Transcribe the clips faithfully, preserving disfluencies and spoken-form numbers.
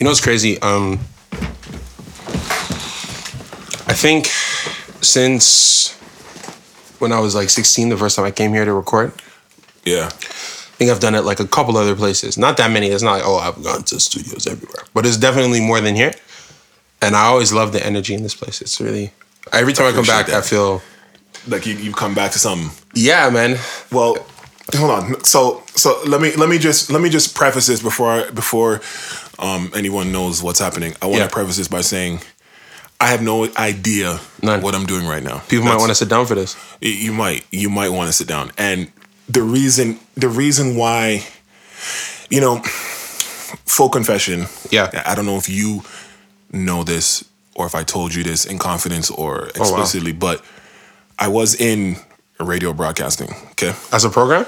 You know what's crazy? Um, I think since when I was like sixteen, the first time I came here to record. Yeah. I think I've done it like a couple other places. Not that many. It's not like, oh, I've gone to studios everywhere. But it's definitely more than here. And I always love the energy in this place. It's really... Every time I, I come back, that. I feel... Like you, you come back to something. Yeah, man. Well, hold on. So, so let me let me just let me just preface this before I, before um, anyone knows what's happening. I want to yeah. preface this by saying I have no idea None. what I'm doing right now. People That's, might want to sit down for this. You might you might want to sit down, and the reason the reason why, you know, full confession. Yeah, I don't know if you know this or if I told you this in confidence or explicitly, oh, wow. but. I was in radio broadcasting, okay? As a program?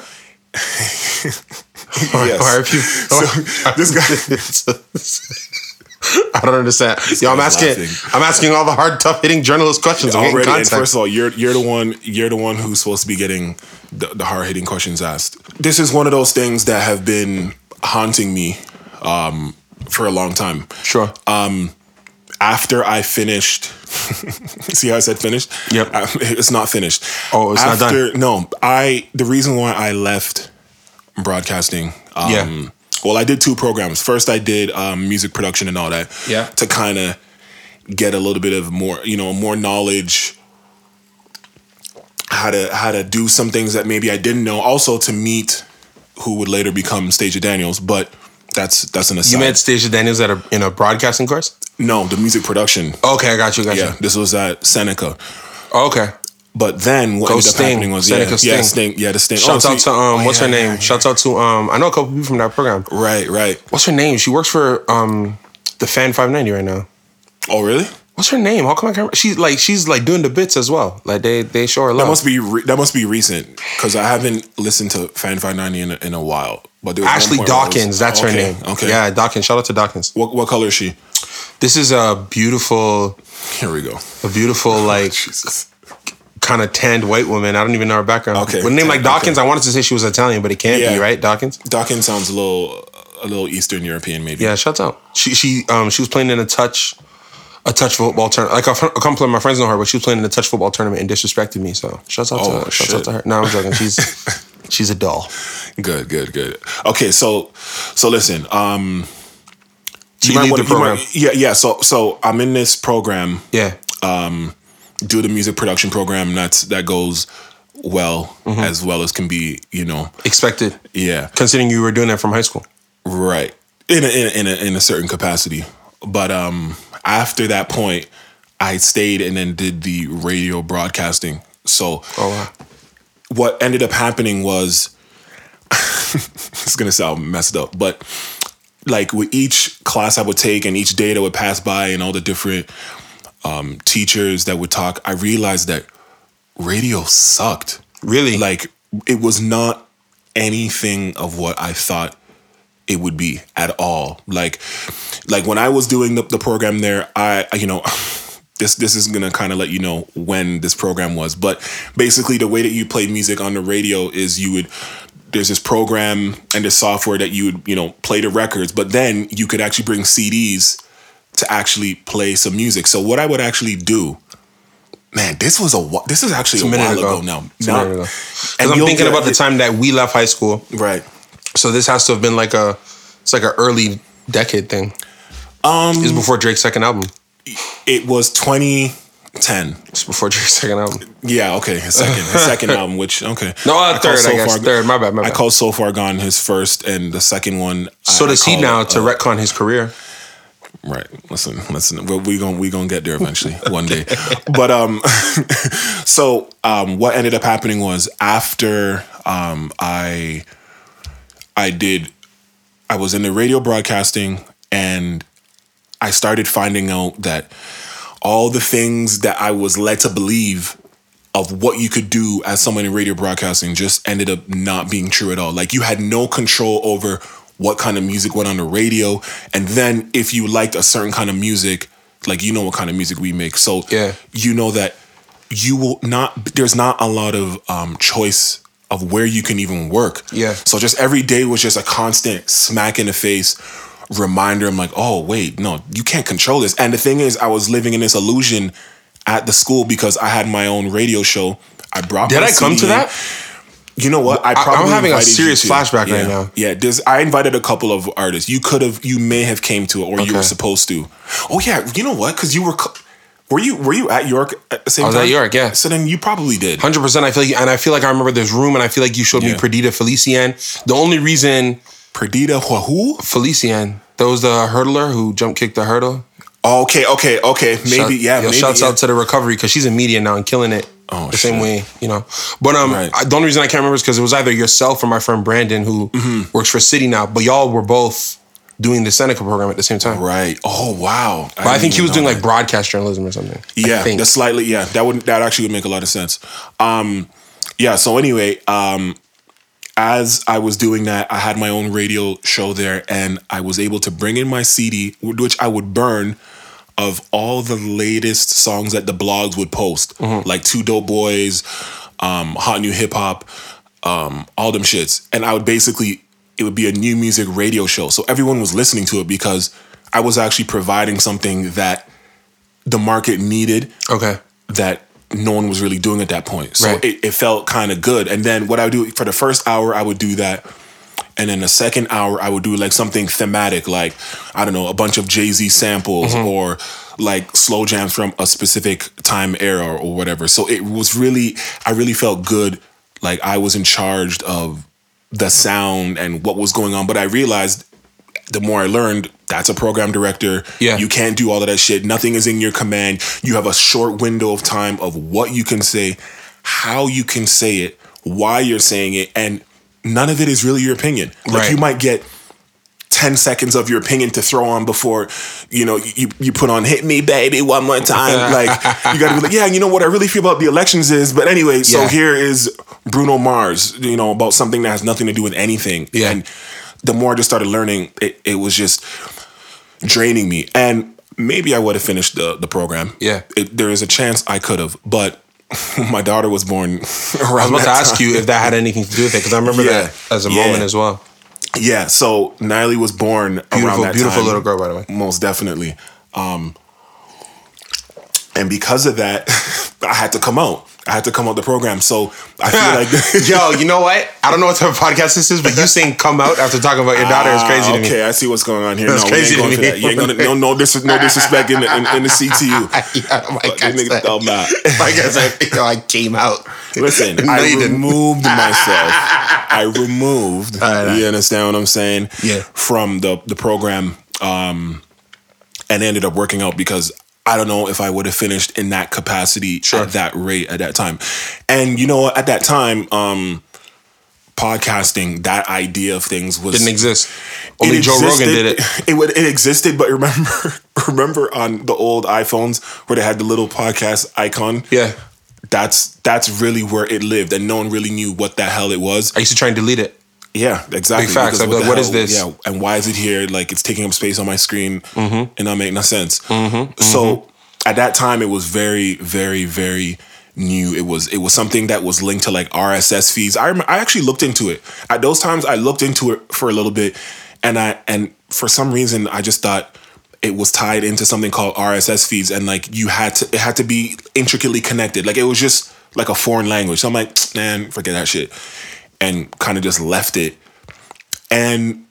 Yes. Why are people... So, this guy... I don't understand. Yo, I'm asking laughing. I'm asking all the hard, tough-hitting journalist questions. Yeah, already, and first of all, you're you're the one you're the one who's supposed to be getting the, the hard-hitting questions asked. This is one of those things that have been haunting me um, for a long time. Sure. Um, after I finished... See how I said finished? Yep. I, it's not finished. Oh, it's After, not done. No, I. The reason why I left broadcasting. Um, yeah. Well, I did two programs. First, I did um, music production and all that. Yeah. To kind of get a little bit of more, you know, more knowledge. How to how to do some things that maybe I didn't know. Also, to meet who would later become Stage Daniels, but that's that's an aside. You met Stage Daniels at a, in a broadcasting course. No, the music production. Okay, I got you, got yeah, you. This was at Seneca. Oh, okay. But then what Go ended Sting. up happening was... Seneca yeah, Sting. Yeah, Sting. Yeah, the Sting. Shout oh, out so you, to... um, oh, What's yeah, her name? Yeah, yeah. Shout out to... um, I know a couple people from that program. Right, right. What's her name? She works for um, the Fan five ninety right now. Oh, really? What's her name? How come I can't remember? She's like, she's like doing the bits as well. Like they, they show her love. That must be, re- that must be recent because I haven't listened to Fan five ninety in a, in a while. But there was Ashley Dawkins, was, that's okay, her name. Okay. Yeah, Dawkins. Shout out to Dawkins. What what color is she? This is a beautiful... Here we go. A beautiful, oh, like, kind of tanned white woman. I don't even know her background. Okay. With a name like Dawkins, okay. I wanted to say she was Italian, but it can't yeah. be, right? Dawkins? Dawkins sounds a little a little Eastern European, maybe. Yeah, shout out. She she um she was playing in a touch... A touch football tournament. Like, a, a couple of my friends know her, but she was playing in a touch football tournament and disrespected me. So, shouts out oh, to her. Shouts out to her. No, I'm joking. She's she's a doll. Good, good, good. Okay, so so listen. Um, you, you might leave wanna, the program. Might, yeah, yeah. So so I'm in this program. Yeah. Um, do the music production program. That's that goes well mm-hmm. as well as can be. You know, expected. Yeah. Considering you were doing that from high school. Right. In a, in a, in a, in a certain capacity, but um. After that point, I stayed and then did the radio broadcasting. So oh, wow. what ended up happening was, it's going to sound messed up, but like with each class I would take and each day that would pass by and all the different um, teachers that would talk, I realized that radio sucked. Really? Like it was not anything of what I thought it would be at all. Like, like when I was doing the, the program there, I, you know, this, this is going to kind of let you know when this program was, but basically the way that you play music on the radio is you would, there's this program and this software that you would, you know, play the records, but then you could actually bring C Ds to actually play some music. So what I would actually do, man, this was a, this is actually it's a while ago, ago now. Now, ago. And I'm thinking about it, the time that we left high school. Right. So this has to have been like a, it's like an early decade thing. Um, it was before Drake's second album. It was twenty ten. It's before Drake's second album. Yeah, okay, his second, his second album, which okay, no, uh, I third, so I guess. Far, third, my bad, my bad. I call So Far Gone his first, and the second one. So I, does I he now uh, to retcon his career? Right. Listen, listen. We're we gonna we gonna get there eventually, one day. But um, so um, what ended up happening was after um I. I did, I was in the radio broadcasting and I started finding out that all the things that I was led to believe of what you could do as someone in radio broadcasting just ended up not being true at all. Like you had no control over what kind of music went on the radio. And then if you liked a certain kind of music, like you know what kind of music we make. So yeah. you know that you will not, there's not a lot of um, choice of where you can even work. Yeah. So just every day was just a constant smack in the face reminder. I'm like, oh, wait, no, you can't control this. And the thing is, I was living in this illusion at the school because I had my own radio show. I brought Did my Did I come to that? You know what? I probably I'm having a serious flashback yeah. right now. Yeah, there's, I invited a couple of artists. You could have, you may have came to it, or okay. you were supposed to. Oh yeah, you know what? Because you were, were you were you at York at the same time? I was time? at York, yeah. So then you probably did. one hundred percent I feel like, and I feel like I remember this room, and I feel like you showed yeah. me Perdita Felicien. The only reason Perdita who? Felicien. That was the hurdler who jump kicked the hurdle. Oh, okay, okay, okay. Maybe Shout, yeah. Yo, maybe, shouts yeah. out to the recovery because she's in media now and killing it. Oh, the shit. Same way, you know. But um, right. I, the only reason I can't remember is because it was either yourself or my friend Brandon, who mm-hmm. works for City now. But y'all were both doing the Seneca program at the same time, right? Oh wow! But I, I think he was doing that. like broadcast journalism or something. Yeah, that's slightly. Yeah, that would that actually would make a lot of sense. Um, yeah. So anyway, um, as I was doing that, I had my own radio show there, and I was able to bring in my C D, which I would burn. Of all the latest songs that the blogs would post, mm-hmm. like Two Dope Boys, um, Hot New Hip Hop, um, all them shits. And I would basically, it would be a new music radio show. So everyone was listening to it because I was actually providing something that the market needed okay. that no one was really doing at that point. So right. it, it felt kind of good. And then what I would do for the first hour, I would do that. And in the second hour, I would do like something thematic, like, I don't know, a bunch of Jay-Z samples mm-hmm. or like slow jams from a specific time era or whatever. So it was really, I really felt good. Like I was in charge of the sound and what was going on. But I realized the more I learned, that's a program director. Yeah. You can't do all of that shit. Nothing is in your command. You have a short window of time of what you can say, how you can say it, why you're saying it, and none of it is really your opinion. Like right. you might get ten seconds of your opinion to throw on before, you know, you, you put on "Hit Me, Baby, One More Time." Like you got to be like, yeah, you know what I really feel about the elections is, but anyway, yeah. so here is Bruno Mars, you know, about something that has nothing to do with anything. Yeah. And the more I just started learning, it, it was just draining me. And maybe I would have finished the, the program. Yeah. It, there is a chance I could have, but my daughter was born around I was about to time. ask you if that had anything to do with it, because I remember yeah. that as a yeah. moment as well. Yeah, so Nylee was born beautiful, around that beautiful time. Beautiful little girl, by the way. Most definitely. Um, and because of that, I had to come out. I had to come out the program, so I feel like... Yo, you know what? I don't know what type of podcast this is, but you saying come out after talking about your daughter is crazy uh, to me. Okay, I see what's going on here. That's no, crazy we ain't going to me. You ain't gonna, no, no, dis- no disrespect in the, in, in the C T U. Yeah, my but God, nigga, I'm not. My God, I, you know, I came out. Listen, no, I removed didn't. myself. I removed, right, you right. understand what I'm saying? Yeah. From the, the program, um, and ended up working out because... I don't know if I would have finished in that capacity sure. at that rate at that time. And you know, at that time, um, podcasting, that idea of things was... Didn't exist. Only Joe Rogan did it. It, would, it existed, but remember remember on the old iPhones where they had the little podcast icon? Yeah. That's that's really where it lived, and no one really knew what the hell it was. I used to try and delete it. Yeah, exactly. Big facts. I'd be like, what is this? Yeah, and why is it here? Like, it's taking up space on my screen mm-hmm. and not making no sense. Mm-hmm. So, mm-hmm. at that time, it was very, very, very new. It was it was something that was linked to, like, R S S feeds. I remember, I actually looked into it. At those times, I looked into it for a little bit, and I and for some reason, I just thought it was tied into something called R S S feeds, and, like, you had to, it had to be intricately connected. Like, it was just, like, a foreign language. So, I'm like, man, forget that shit. And kind of just left it. And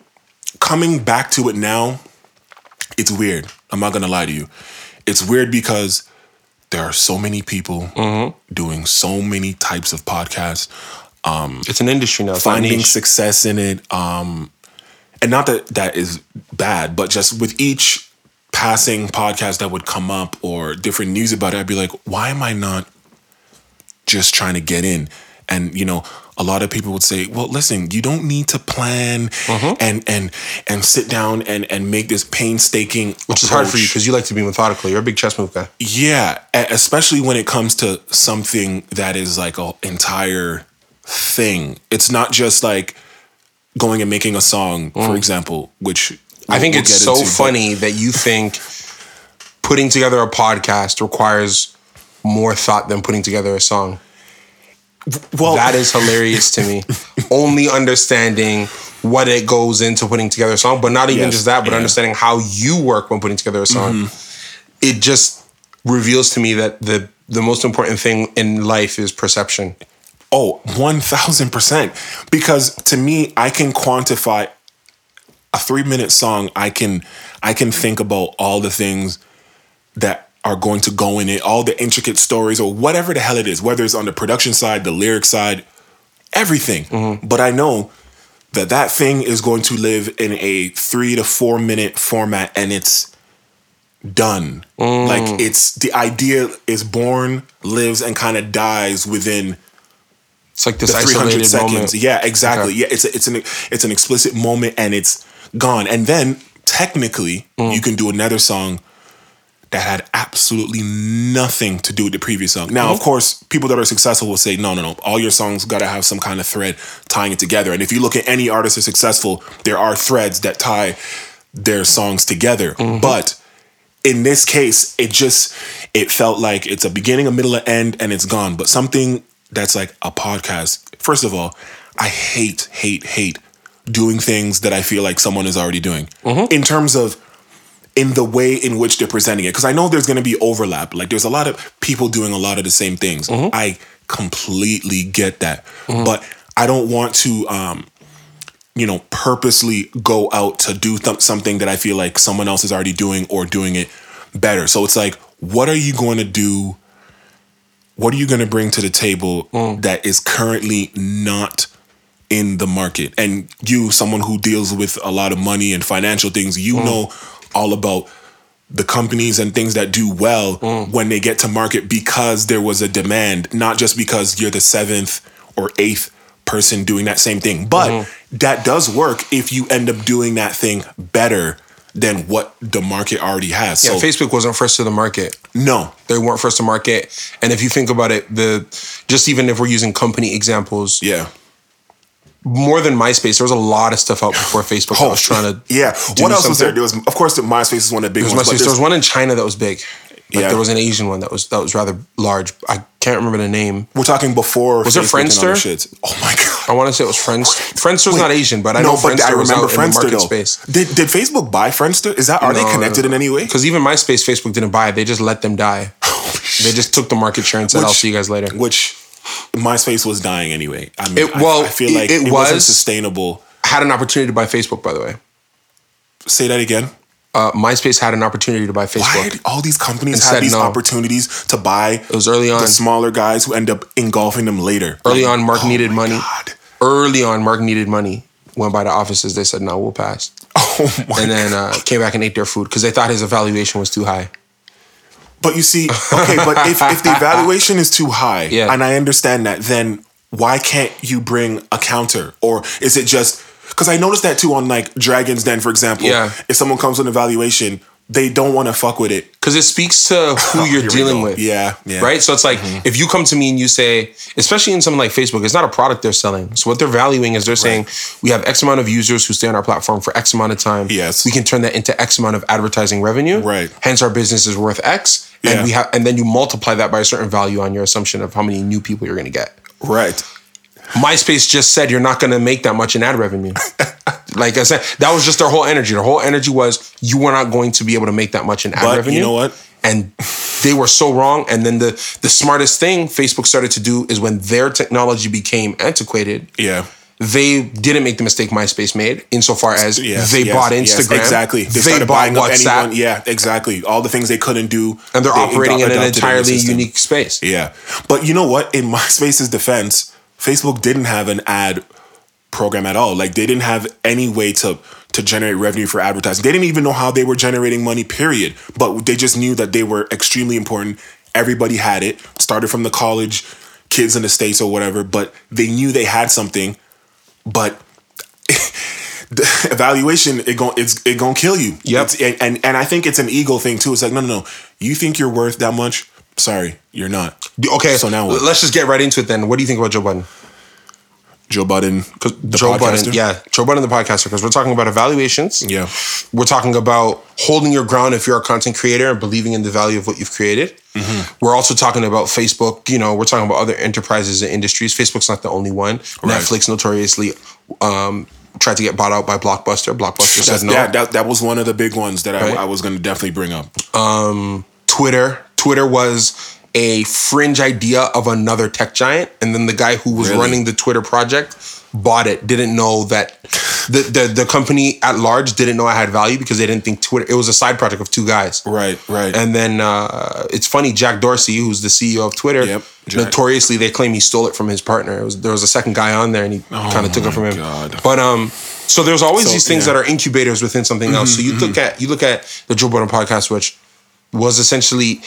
coming back to it now, it's weird. I'm not going to lie to you. It's weird because there are so many people mm-hmm. doing so many types of podcasts. Um, it's an industry now. It's finding success in it. Um, and not that that is bad, but just with each passing podcast that would come up or different news about it, I'd be like, why am I not just trying to get in? And, you know, a lot of people would say, well, listen, you don't need to plan mm-hmm. and and and sit down and, and make this painstaking Which approach. Is hard for you because you like to be methodical. You're a big chess move guy. Yeah, especially when it comes to something that is like an entire thing. It's not just like going and making a song, mm. for example, which we'll, I think we'll it's so into, funny but- that you think putting together a podcast requires more thought than putting together a song. Well, that is hilarious to me. Only understanding what it goes into putting together a song, but not even yes. just that, but yeah. understanding how you work when putting together a song. Mm-hmm. It just reveals to me that the the most important thing in life is perception. Oh, one thousand percent. Because to me, I can quantify a three-minute song. I can I can think about all the things that are going to go in it, all the intricate stories or whatever the hell it is, whether it's on the production side, the lyric side, everything. Mm-hmm. But I know that that thing is going to live in a three to four minute format and it's done. Mm. Like it's, the idea is born, lives, and kind of dies within it's like this the three hundred seconds. Moment. Yeah, exactly. Okay. Yeah, it's a, it's an it's an explicit moment and it's gone. And then technically mm. you can do another song that had absolutely nothing to do with the previous song. Now, mm-hmm. of course, people that are successful will say, no, no, no, all your songs got to have some kind of thread tying it together. And if you look at any artist that's successful, there are threads that tie their songs together. Mm-hmm. But in this case, it just, it felt like it's a beginning, a middle, an end, and it's gone. But something that's like a podcast, first of all, I hate, hate, hate doing things that I feel like someone is already doing. Mm-hmm. In terms of in the way in which they're presenting it. Because I know there's going to be overlap. Like, there's a lot of people doing a lot of the same things. Mm-hmm. I completely get that. Mm-hmm. But I don't want to, um, you know, purposely go out to do th- something that I feel like someone else is already doing or doing it better. So it's like, what are you going to do? What are you going to bring to the table mm. that is currently not in the market? And you, someone who deals with a lot of money and financial things, you mm. know all about the companies and things that do well mm. when they get to market because there was a demand, not just because you're the seventh or eighth person doing that same thing. But mm-hmm. that does work if you end up doing that thing better than what the market already has. Yeah, so, Facebook wasn't first to the market. No. They weren't first to market. And if you think about it, the just even if we're using company examples. Yeah. More than MySpace, there was a lot of stuff out before Facebook. Oh, I was trying to yeah. do what else something. Was there? There was, of course, the MySpace is one of the big ones. There was one in China that was big. Like, yeah. There was an Asian one that was that was rather large. I can't remember the name. We're talking before. Was Facebook it Friendster? Oh my god! I want to say it was Friendster. Friendster's Wait, not Asian, but I know no, Friendster but I remember was out Friendster, in the market though. Space. Did did Facebook buy Friendster? Is that are no, they connected no, no. in any way? Because even MySpace, Facebook didn't buy it. They just let them die. They just took the market share and said, which, "I'll see you guys later." Which. MySpace was dying anyway. I mean, it, well, I, I feel like it, it was, wasn't sustainable. Had an opportunity to buy Facebook, by the way. Say that again. Uh, MySpace had an opportunity to buy Facebook. Why did all these companies have these no. opportunities to buy? It was early on. The smaller guys who end up engulfing them later. Early like, on, Mark oh needed money. God. Early on, Mark needed money. Went by the offices. They said, "No, we'll pass." Oh my! And then uh, came back and ate their food because they thought his evaluation was too high. But you see, okay, but if, if the valuation is too high, yeah. and I understand that, then why can't you bring a counter? Or is it just... Because I noticed that too on like Dragon's Den, for example. Yeah. If someone comes with an evaluation, they don't want to fuck with it. Because it speaks to who you're dealing with. Yeah, yeah. Right? So it's like, mm-hmm. if you come to me and you say, especially in something like Facebook, it's not a product they're selling. So what they're valuing is they're right. saying, we have X amount of users who stay on our platform for X amount of time. Yes. We can turn that into X amount of advertising revenue. Right. Hence our business is worth X. Yeah. And we have, and then you multiply that by a certain value on your assumption of how many new people you're going to get. Right. MySpace just said you're not going to make that much in ad revenue. Like I said, that was just their whole energy. Their whole energy was you were not going to be able to make that much in ad but revenue. You know what? And they were so wrong. And then the the smartest thing Facebook started to do is when their technology became antiquated. Yeah. They didn't make the mistake MySpace made insofar as yes, they yes, bought Instagram. Yes, exactly. They, they bought WhatsApp. Anyone. Yeah, exactly. All the things they couldn't do. And they're they operating in an entirely unique space. Yeah. But you know what? In MySpace's defense, Facebook didn't have an ad program at all. Like, they didn't have any way to, to generate revenue for advertising. They didn't even know how they were generating money, period. But they just knew that they were extremely important. Everybody had it. Started from the college kids in the States or whatever. But they knew they had something. But the evaluation, it gon' it's it gon' kill you. Yep. It's, and, and and I think it's an ego thing too. It's like, no, no, no. You think you're worth that much? Sorry, you're not. Okay. So now what? Let's just get right into it then. What do you think about Joe Budden? Joe Budden, cause the Joe podcaster. Budden, yeah, Joe Budden, the podcaster, because we're talking about evaluations. Yeah, we're talking about holding your ground if you're a content creator and believing in the value of what you've created. Mm-hmm. We're also talking about Facebook. You know, we're talking about other enterprises and industries. Facebook's not the only one. Right. Netflix notoriously um, tried to get bought out by Blockbuster. Blockbuster said no. That, that, that was one of the big ones that right? I, I was going to definitely bring up. Um, Twitter. Twitter was a fringe idea of another tech giant, and then the guy who was really? running the Twitter project bought it. Didn't know that the, the the company at large didn't know I had value because they didn't think Twitter. It was a side project of two guys. Right, right. And then uh, it's funny, Jack Dorsey, who's the C E O of Twitter, yep, notoriously they claim he stole it from his partner. It was, there was a second guy on there, and he oh kind of took it from him. God. But um, so there's always so, these things yeah. that are incubators within something mm-hmm, else. So you mm-hmm. look at you look at the Joe Budden podcast, which was essentially,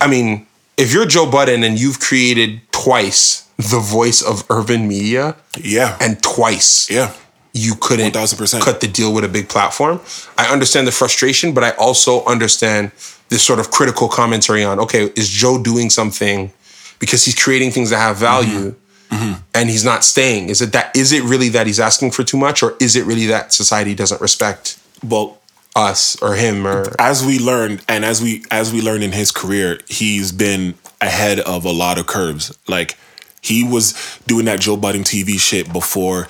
I mean. If you're Joe Budden and you've created twice the voice of urban media, yeah, and twice, yeah, you couldn't one thousand percent cut the deal with a big platform. I understand the frustration, but I also understand this sort of critical commentary on, okay, is Joe doing something because he's creating things that have value mm-hmm. Mm-hmm. and he's not staying? Is it that? Is it really that he's asking for too much, or is it really that society doesn't respect? Well. Us or him or as we learned and as we as we learned in his career, he's been ahead of a lot of curves. Like he was doing that Joe Budden T V shit before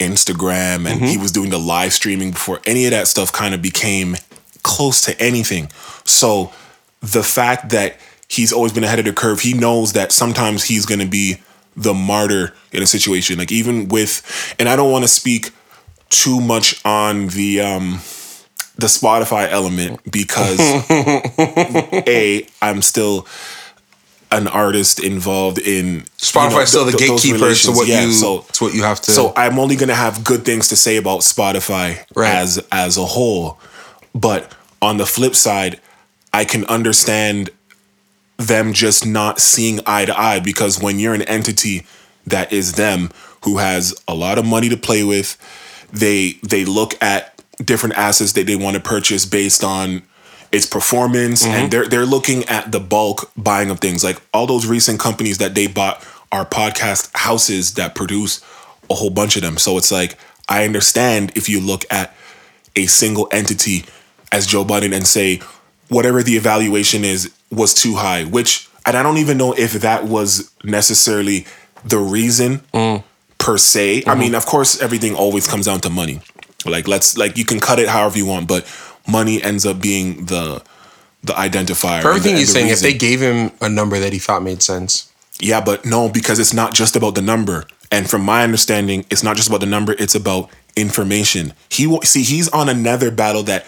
Instagram, and mm-hmm. he was doing the live streaming before any of that stuff kind of became close to anything. So the fact that he's always been ahead of the curve, he knows that sometimes he's going to be the martyr in a situation. Like even with, and I don't want to speak too much on the um the Spotify element because A, I'm still an artist involved in Spotify, you know, still the, the gatekeeper to what yeah, you so, to what you have to. So I'm only gonna have good things to say about Spotify right. as as a whole. But on the flip side, I can understand them just not seeing eye to eye, because when you're an entity that is them, who has a lot of money to play with, they they look at different assets that they want to purchase based on its performance. Mm-hmm. And they're they're looking at the bulk buying of things. Like all those recent companies that they bought are podcast houses that produce a whole bunch of them. So it's like, I understand if you look at a single entity as Joe Budden and say, whatever the evaluation is, was too high, which, and I don't even know if that was necessarily the reason mm. per se. Mm-hmm. I mean, of course, everything always comes down to money. Like let's like you can cut it however you want, but money ends up being the the identifier. For everything he's saying, reason. If they gave him a number that he thought made sense, yeah, but no, because it's not just about the number. And from my understanding, it's not just about the number; it's about information. He will see he's on another battle that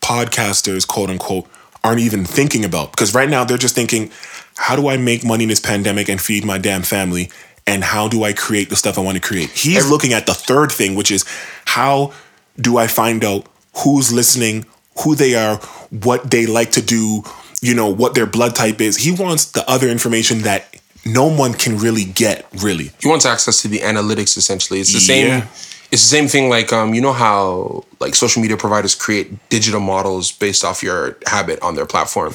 podcasters, quote unquote, aren't even thinking about, because right now they're just thinking, "How do I make money in this pandemic and feed my damn family?" And how do I create the stuff I want to create? He's looking at the third thing, which is how do I find out who's listening, who they are, what they like to do, you know, what their blood type is. He wants the other information that no one can really get, really. He wants access to the analytics, essentially. It's the same yeah. It's the same thing like, um, you know how like social media providers create digital models based off your habit on their platform?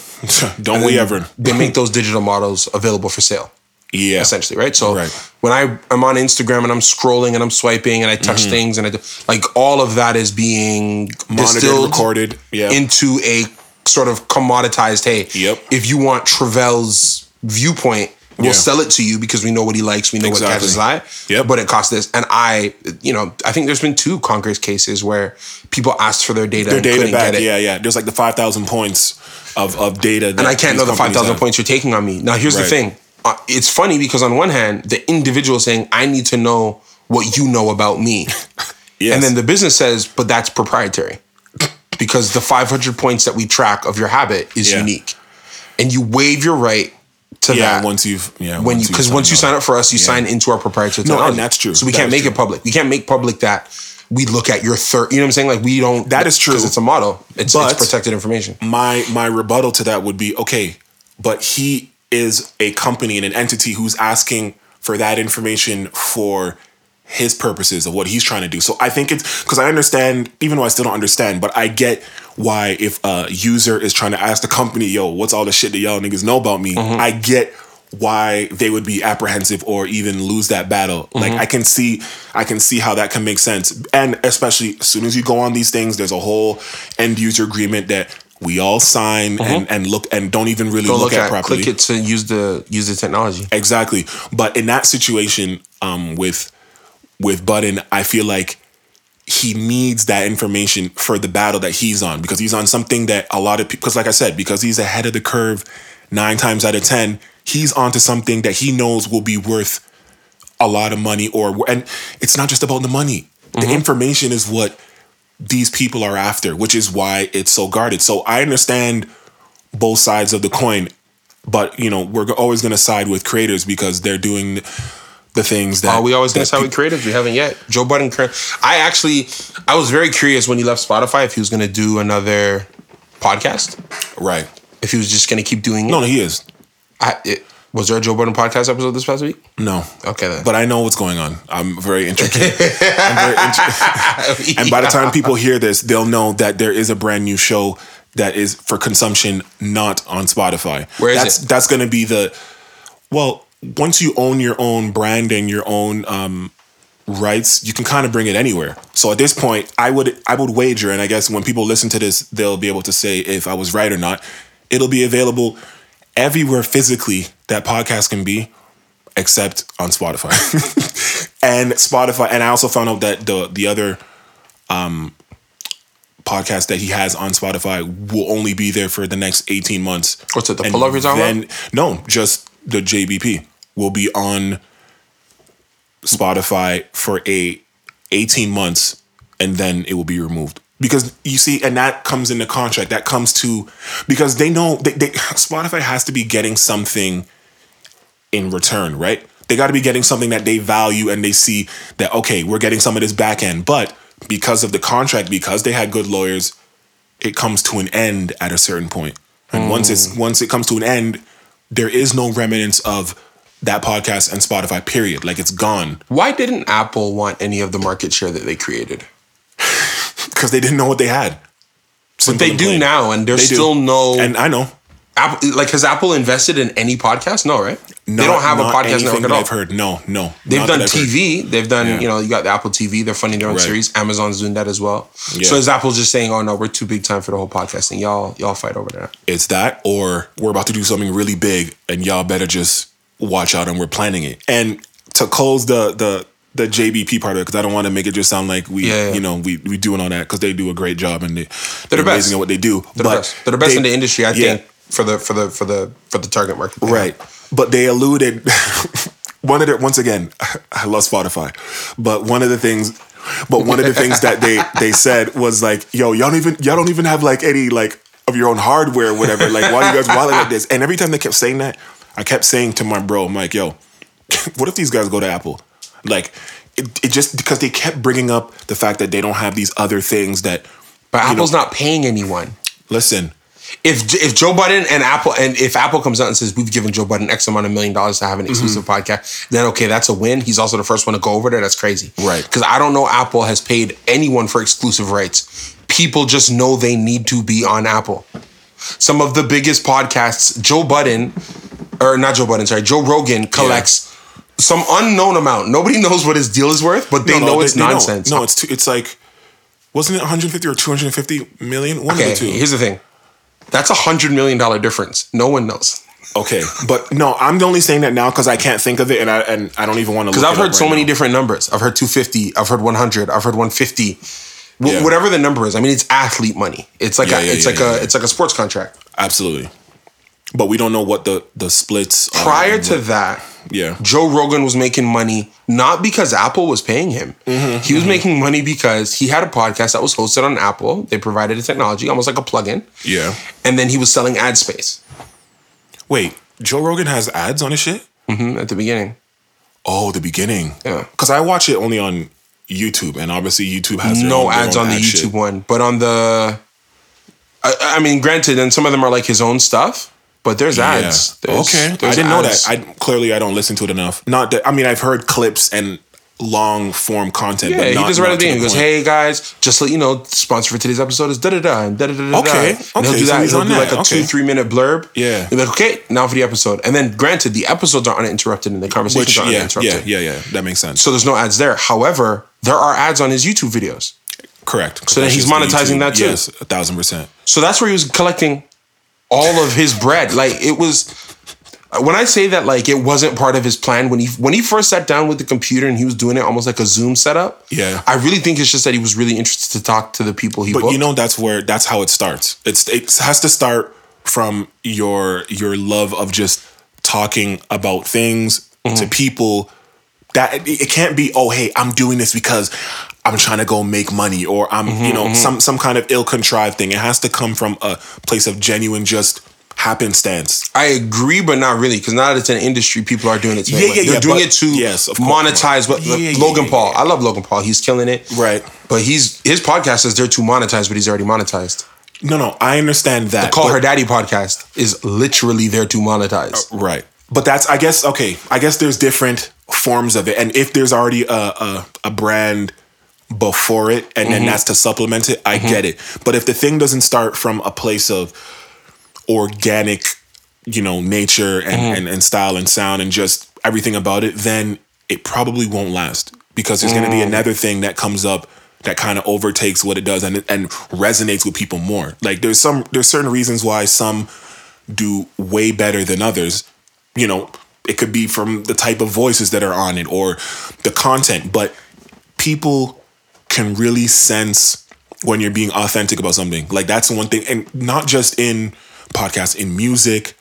Don't and we ever. They make those digital models available for sale. Yeah, essentially, right? So right. when I, I'm on Instagram and I'm scrolling and I'm swiping and I touch mm-hmm. things and I do, like all of that is being monitored, recorded yeah. into a sort of commoditized, hey, yep. if you want Trevel's viewpoint, we'll yeah. sell it to you because we know what he likes, we know exactly. what catches his eye, yep. but it costs this. And I, you know, I think there's been two Congress cases where people asked for their data their and data couldn't back. Get it. Yeah, yeah. There's like the five thousand points of, of data. That and I can't know the five thousand points you're taking on me. Now, here's right. the thing. Uh, it's funny because on one hand, the individual is saying, I need to know what you know about me. yes. And then the business says, but that's proprietary because the five hundred points that we track of your habit is yeah. unique. And you waive your right to yeah, that. Once you've, yeah, when once you, Because once you sign up for us, you yeah. sign into our proprietary technology. No, and that's true. So we that can't make true. it public. We can't make public that we look at your third. You know what I'm saying? Like we don't. That is true. Because it's a model. It's, it's protected information. My My rebuttal to that would be, okay, but he is a company and an entity who's asking for that information for his purposes of what he's trying to do. So I think it's, because I understand, even though I still don't understand, but I get why if a user is trying to ask the company, yo, what's all the shit that y'all niggas know about me? Mm-hmm. I get why they would be apprehensive or even lose that battle. Mm-hmm. Like I can see, I can see how that can make sense. And especially as soon as you go on these things, there's a whole end user agreement that we all sign mm-hmm. and, and look and don't even really look, look at, at properly. Click it to use the use the technology. Exactly. But in that situation, um, with with Budden, I feel like he needs that information for the battle that he's on, because he's on something that a lot of people, because like I said, because he's ahead of the curve nine times out of ten. He's onto something that he knows will be worth a lot of money, or and it's not just about the money. The mm-hmm. information is what these people are after, which is why it's so guarded. So I understand both sides of the coin, but you know we're always going to side with creators because they're doing the things that. Oh, uh, we always going to side with creators. We haven't yet. Joe Budden. I actually, I was very curious when he left Spotify if he was going to do another podcast, right? If he was just going to keep doing it. No, no, he is. I, it, was there a Joe Budden podcast episode this past week? No. Okay then. But I know what's going on. I'm very intrigued. I'm very intrigued. And by the time people hear this, they'll know that there is a brand new show that is for consumption, not on Spotify. Where is that's, it? That's going to be the... Well, once you own your own brand and your own um, rights, you can kind of bring it anywhere. So at this point, I would I would wager, and I guess when people listen to this, they'll be able to say if I was right or not. It'll be available... everywhere physically that podcast can be, except on Spotify. and Spotify. And I also found out that the the other um, podcast that he has on Spotify will only be there for the next eighteen months. What's it? The Pull Up You're talking about? No, just the J B P will be on Spotify for a eighteen months, and then it will be removed. Because you see, and that comes in the contract. That comes to, because they know they, they, Spotify has to be getting something in return, right? They got to be getting something that they value and they see that, okay, we're getting some of this back end. But because of the contract, because they had good lawyers, it comes to an end at a certain point. And mm. once it's once it comes to an end, there is no remnants of that podcast and Spotify, period. Like it's gone. Why didn't Apple want any of the market share that they created? Because they didn't know what they had. But they do now, and there's still no... And I know. Apple, like, has Apple invested in any podcast? No, right? Not, they don't have a podcast network at all. I've heard. No, no. They've done T V. Heard. They've done, yeah. you know, you got the Apple T V. They're funding their own right. series. Amazon's doing that as well. Yeah. So is Apple just saying, oh, no, we're too big time for the whole podcast, and y'all, y'all fight over that? It's that, or we're about to do something really big, and y'all better just watch out, and we're planning it. And to close the... the The J B P part of it, because I don't want to make it just sound like we, yeah, yeah. you know, we we doing all that, because they do a great job and they, they're, they're the best. Amazing at what they do. They're but the best. They're the best they, in the industry, I yeah. think, for the for the for the for the target market, right? Have. But they alluded one of the once again, I love Spotify, but one of the things, but one of the things that they they said was like, yo, y'all don't even y'all don't even have like any like of your own hardware, or whatever. Like, why do you guys wilding like this? And every time they kept saying that, I kept saying to my bro, I'm like, yo, what if these guys go to Apple? Like, it, it just, because they kept bringing up the fact that they don't have these other things that... But Apple's know, not paying anyone. Listen. If if Joe Budden and Apple, and if Apple comes out and says, we've given Joe Budden X amount of million dollars to have an exclusive mm-hmm. podcast, then okay, that's a win. He's also the first one to go over there. That's crazy. Right. Because I don't know Apple has paid anyone for exclusive rights. People just know they need to be on Apple. Some of the biggest podcasts, Joe Budden, or not Joe Budden, sorry, Joe Rogan collects... Yeah. Some unknown amount. Nobody knows what his deal is worth, but they no, no, know they, it's they nonsense. Know. No, it's too, it's like, wasn't it one hundred fifty or two hundred fifty million? One okay, of the two. Here's the thing. That's a one hundred million dollars difference. No one knows. Okay, but no, I'm only saying that now because I can't think of it, and I and I don't even want to look at it. Because I've heard so right many now. different numbers. I've heard two hundred fifty, I've heard one hundred, I've heard one hundred fifty. W- yeah. Whatever the number is. I mean, it's athlete money. It's like yeah, a, yeah, it's yeah, like yeah, a, yeah. it's like a sports contract. Absolutely. But we don't know what the, the splits are. Prior to that, yeah. Joe Rogan was making money not because Apple was paying him. Mm-hmm, he was mm-hmm. making money because he had a podcast that was hosted on Apple. They provided a technology, almost like a plugin. Yeah. And then he was selling ad space. Wait, Joe Rogan has ads on his shit? Mm-hmm, at the beginning. Oh, the beginning. Yeah. Because I watch it only on YouTube, and obviously YouTube has their no own, ads their own on ad the YouTube shit. One. But on the... I, I mean, granted, and some of them are like his own stuff. But there's ads. Yeah. There's, okay. There's I didn't ads. know that. I Clearly, I don't listen to it enough. Not that, I mean, I've heard clips and long form content. Yeah, but not, he just read a thing. He goes, "Hey guys, just let you know, sponsor for today's episode is da da da and da da da." Okay, okay. And he'll do that. So he'll do that. like a okay. two three minute blurb. Yeah. He'll be like, okay, now for the episode. And then, granted, the episodes are uninterrupted and the conversations Which, are yeah, uninterrupted. Yeah, yeah, yeah. That makes sense. So there's no ads there. However, there are ads on his YouTube videos. Correct. So then he's monetizing YouTube. that too. Yes, a thousand percent. So that's where he was collecting all of his bread. Like it was. When I say that, like, it wasn't part of his plan, when he when he first sat down with the computer and he was doing it almost like a Zoom setup, yeah, I really think it's just that he was really interested to talk to the people he but booked. But you know, that's where, that's how it starts. It's It has to start from your your love of just talking about things mm-hmm. to people. That it can't be, oh, hey, I'm doing this because I'm trying to go make money or I'm, mm-hmm, you know, mm-hmm. some, some kind of ill-contrived thing. It has to come from a place of genuine just... happenstance. I agree, but not really, because now that it's an industry, people are doing it. Yeah, yeah, like, they're yeah, doing but, it to yes, of course, monetize. But yeah, yeah, Logan yeah, Paul, yeah. I love Logan Paul. He's killing it, right? But he's his podcast is there to monetize, but he's already monetized. No, no, I understand that. The Call but, Her Daddy podcast is literally there to monetize, uh, right? But that's, I guess, okay. I guess there's different forms of it, and if there's already a a, a brand before it, and mm-hmm. then that's to supplement it, I mm-hmm. get it. But if the thing doesn't start from a place of organic, you know, nature and, mm. and, and style and sound and just everything about it, then it probably won't last, because there's mm. going to be another thing that comes up that kind of overtakes what it does and and resonates with people more. Like there's some there's certain reasons why some do way better than others. You know, it could be from the type of voices that are on it or the content, but people can really sense when you're being authentic about something. Like that's one thing, and not just in podcasts, in music,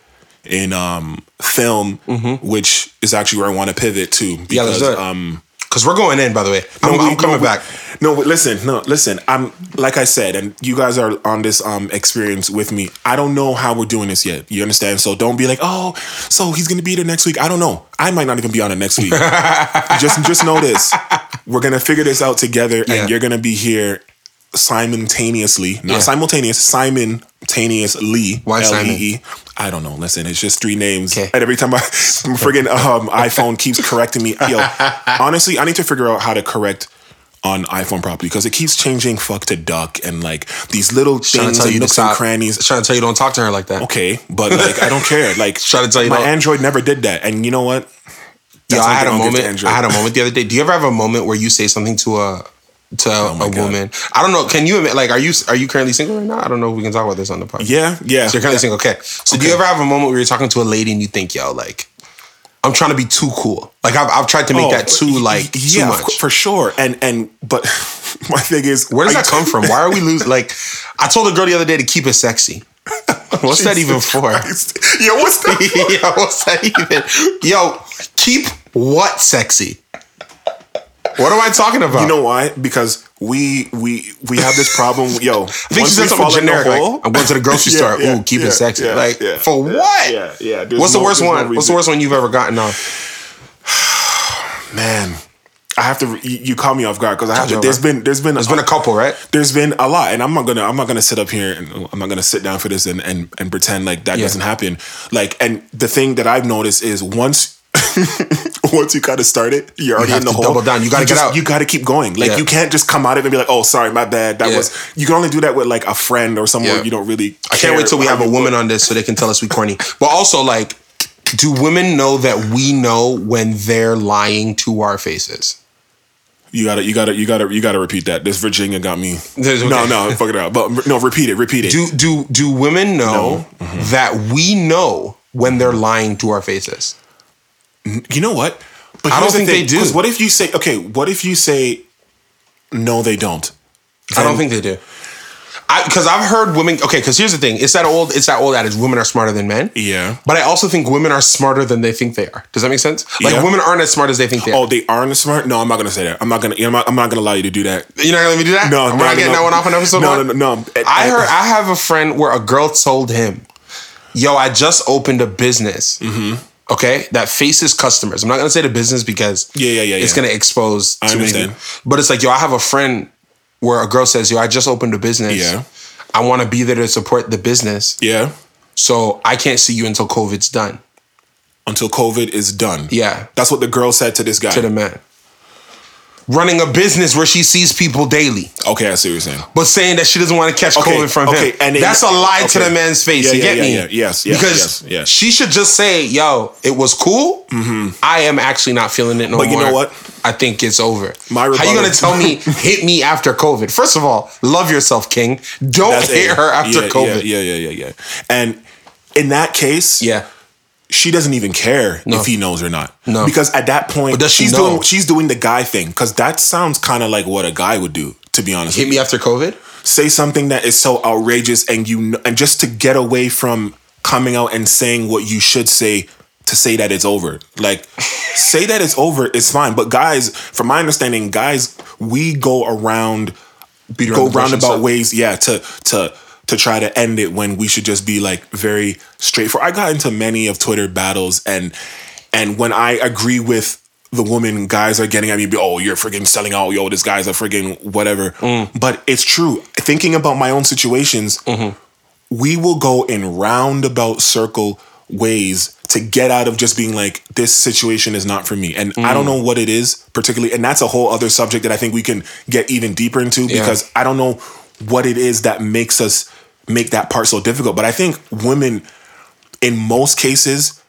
in um film, mm-hmm. which is actually where I want to pivot to, because yeah, um because we're going in, by the way. No, I'm, we, I'm coming no, back. We, no, listen, no, listen. I'm like I said, and you guys are on this um experience with me. I don't know how we're doing this yet. You understand? So don't be like, oh, so he's gonna be there next week. I don't know. I might not even be on it next week. just just know this. We're gonna figure this out together, yeah. and you're gonna be here simultaneously. Not yeah. simultaneous, Simon. Simultaneously, why L E E? Simon? I don't know. Listen, it's just three names, okay. and every time my friggin' um, iPhone keeps correcting me. Yo, honestly, I need to figure out how to correct on iPhone properly, because it keeps changing fuck to duck and like these little things and nooks and crannies. Trying to tell you, don't talk to her like that. Okay, but like I don't care. Like trying to tell you, my don't. Android never did that, and you know what? That's yeah, I had a moment. I had a moment the other day. Do you ever have a moment where you say something to a? To oh a woman, God. I don't know. Can you like? Are you are you currently single right now? I don't know if we can talk about this on the podcast. Yeah, yeah. So you're currently yeah. single. Okay. So okay. do you ever have a moment where you're talking to a lady and you think, yo, like, I'm trying to be too cool. Like I've I've tried to make oh, that too like yeah, too much for sure. And and but my thing is, where does that come t- from? Why are we losing? Like, I told a girl the other day to keep it sexy. What's Jesus that even for? Christ. Yo, what's that? Yo, what's that even? Yo, keep what sexy? What am I talking about? You know why? Because we we we have this problem. Yo, I think she's something generic. Hole, like, I'm going to the grocery yeah, store. Yeah, Ooh, keep yeah, it sexy. Yeah, like yeah, for yeah, what? Yeah, yeah. There's What's no, the worst one? No What's the worst one you've ever gotten on? Man, I have to. You, you caught me off guard because I have to. There's been there's been there's a, been a couple, right? There's been a lot, and I'm not gonna I'm not gonna sit up here and I'm not gonna sit down for this and and, and pretend like that yeah. doesn't happen. Like, and the thing that I've noticed is once. Once you kind of start it, you're already you in the hole. Double down. You gotta you get just, out. You gotta keep going. Like yeah. you can't just come out of it and be like, "Oh, sorry, my bad." That yeah. was. You can only do that with like a friend or someone yeah. you don't really. I can't wait till we have a woman look. on this so they can tell us we corny. But also, like, do women know that we know when they're lying to our faces? You gotta, you gotta, you gotta, you gotta repeat that. This Virginia got me. Okay. No, no, fuck it out. But no, repeat it, repeat it. Do do do women know no. mm-hmm. that we know when they're lying to our faces? You know what? But I don't think thing, they do. Because what if you say, okay, what if you say, no, they don't? Then I don't think they do. Because I've heard women, okay, because here's the thing. It's that old It's that old adage, women are smarter than men. Yeah. But I also think women are smarter than they think they are. Does that make sense? Like, yeah. women aren't as smart as they think they are. Oh, they aren't as smart? No, I'm not going to say that. I'm not going to, I'm not, I'm not going to allow you to do that. You're not going to let me do that? No. We're no, not no, getting no. that one off on episode no, one? No, no, no. I, heard, I have a friend where a girl told him, yo, I just opened a business. Mm-hmm. Okay, that faces customers. I'm not going to say the business because yeah, yeah, yeah, it's yeah. going to expose too I understand. many. But it's like, yo, I have a friend where a girl says, yo, I just opened a business. Yeah. I want to be there to support the business. Yeah. So I can't see you until COVID's done. Until COVID is done. Yeah. That's what the girl said to this guy. To the man. running a business where she sees people daily. Okay, I see what you're saying. But saying that she doesn't want to catch okay, COVID from okay, him. And that's it, a lie okay. to the man's face. Yeah, you yeah, get yeah, me? Yeah, yes, yes, because yes, yes. she should just say, yo, it was cool. Mm-hmm. I am actually not feeling it no more. But you more. know what? I think it's over. My rebuttal. How you going to tell me, hit me after COVID? First of all, love yourself, King. Don't that's hit it. her after yeah, COVID. Yeah, yeah, yeah, yeah, yeah. And in that case... yeah. She doesn't even care no. if he knows or not. No. Because at that point, she's know? doing she's doing the guy thing. Because that sounds kind of like what a guy would do, to be honest. Hit with me you. after COVID? Say something that is so outrageous and you know, and just to get away from coming out and saying what you should say to say that it's over. Like, say that it's over, it's fine. But guys, from my understanding, guys, we go around, Beat around go roundabout ways, yeah, to to... to try to end it when we should just be like very straightforward. I got into many of Twitter battles and and when I agree with the woman, guys are getting at me, oh, you're freaking selling out, yo, this guy's a freaking whatever. Mm. But it's true. Thinking about my own situations, mm-hmm. we will go in roundabout circle ways to get out of just being like, this situation is not for me. And mm. I don't know what it is particularly. And that's a whole other subject that I think we can get even deeper into because yeah. I don't know what it is that makes us make that part so difficult. But I think women, in most cases,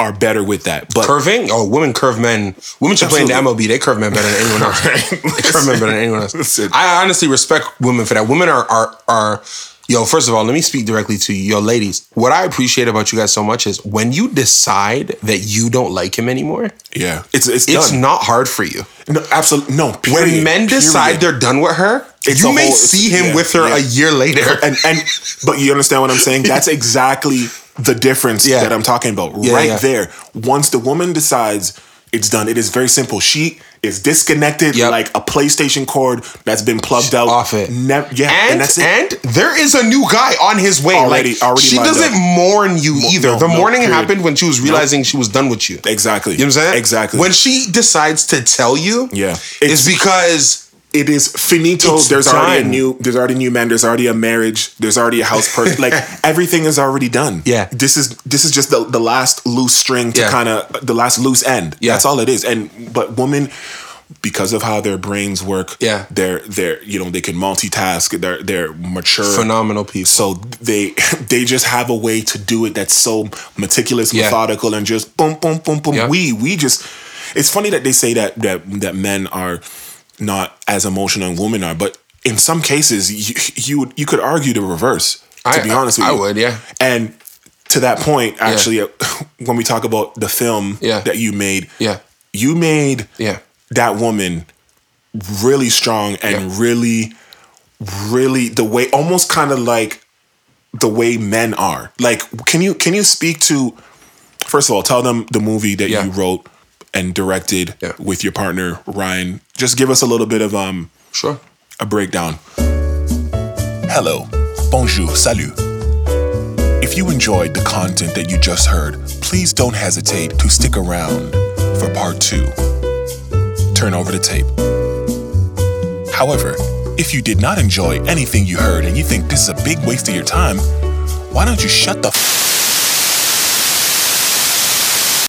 are better with that. But curving? Oh, women curve men. Women should play in the M L B. They curve men better than anyone else. They curve men better than anyone else. Listen. I honestly respect women for that. Women are, are, are, yo, first of all, let me speak directly to you. Yo, ladies, what I appreciate about you guys so much is when you decide that you don't like him anymore, yeah, it's it's, it's done. Not hard for you. No, absolutely. No, period. When men decide period. they're done with her, It's you may whole, see him yeah, with her yeah. a year later, and and but you understand what I'm saying. That's exactly the difference yeah. that I'm talking about, yeah, right yeah. there. Once the woman decides it's done, it is very simple. She is disconnected, yep. like a PlayStation cord that's been plugged out. Off it, ne- yeah, and, and that's it. And there is a new guy on his way. Already, like, already. She doesn't up. mourn you Mo- either. No, the no, mourning period. happened when she was realizing no. she was done with you. Exactly. You know what I'm saying? Exactly. When she decides to tell you, yeah, it's, it's because. It is finito. It's there's done. already a new. There's already a new man. There's already a marriage. There's already a house person. Like everything is already done. Yeah. This is this is just the, the last loose string to yeah. kind of the last loose end. Yeah. That's all it is. And but women, because of how their brains work, yeah. they're they're you know they can multitask. They're they're mature, phenomenal people. So they they just have a way to do it that's so meticulous, yeah. methodical, and just boom, boom, boom, boom. Yeah. We we just. It's funny that they say that that that men are not as emotional as women are, but in some cases you you, you could argue the reverse, to I, be honest I, with you. I would, yeah. And to that point, actually, yeah. when we talk about the film yeah. that you made, yeah. you made yeah. that woman really strong and yeah. really, really the way, almost kind of like the way men are. Like, can you can you speak to, first of all, tell them the movie that yeah. you wrote and directed yeah. with your partner, Ryan. Just give us a little bit of um, sure. a breakdown. Hello, bonjour, salut. If you enjoyed the content that you just heard, please don't hesitate to stick around for part two. Turn over the tape. However, if you did not enjoy anything you heard and you think this is a big waste of your time, why don't you shut the f-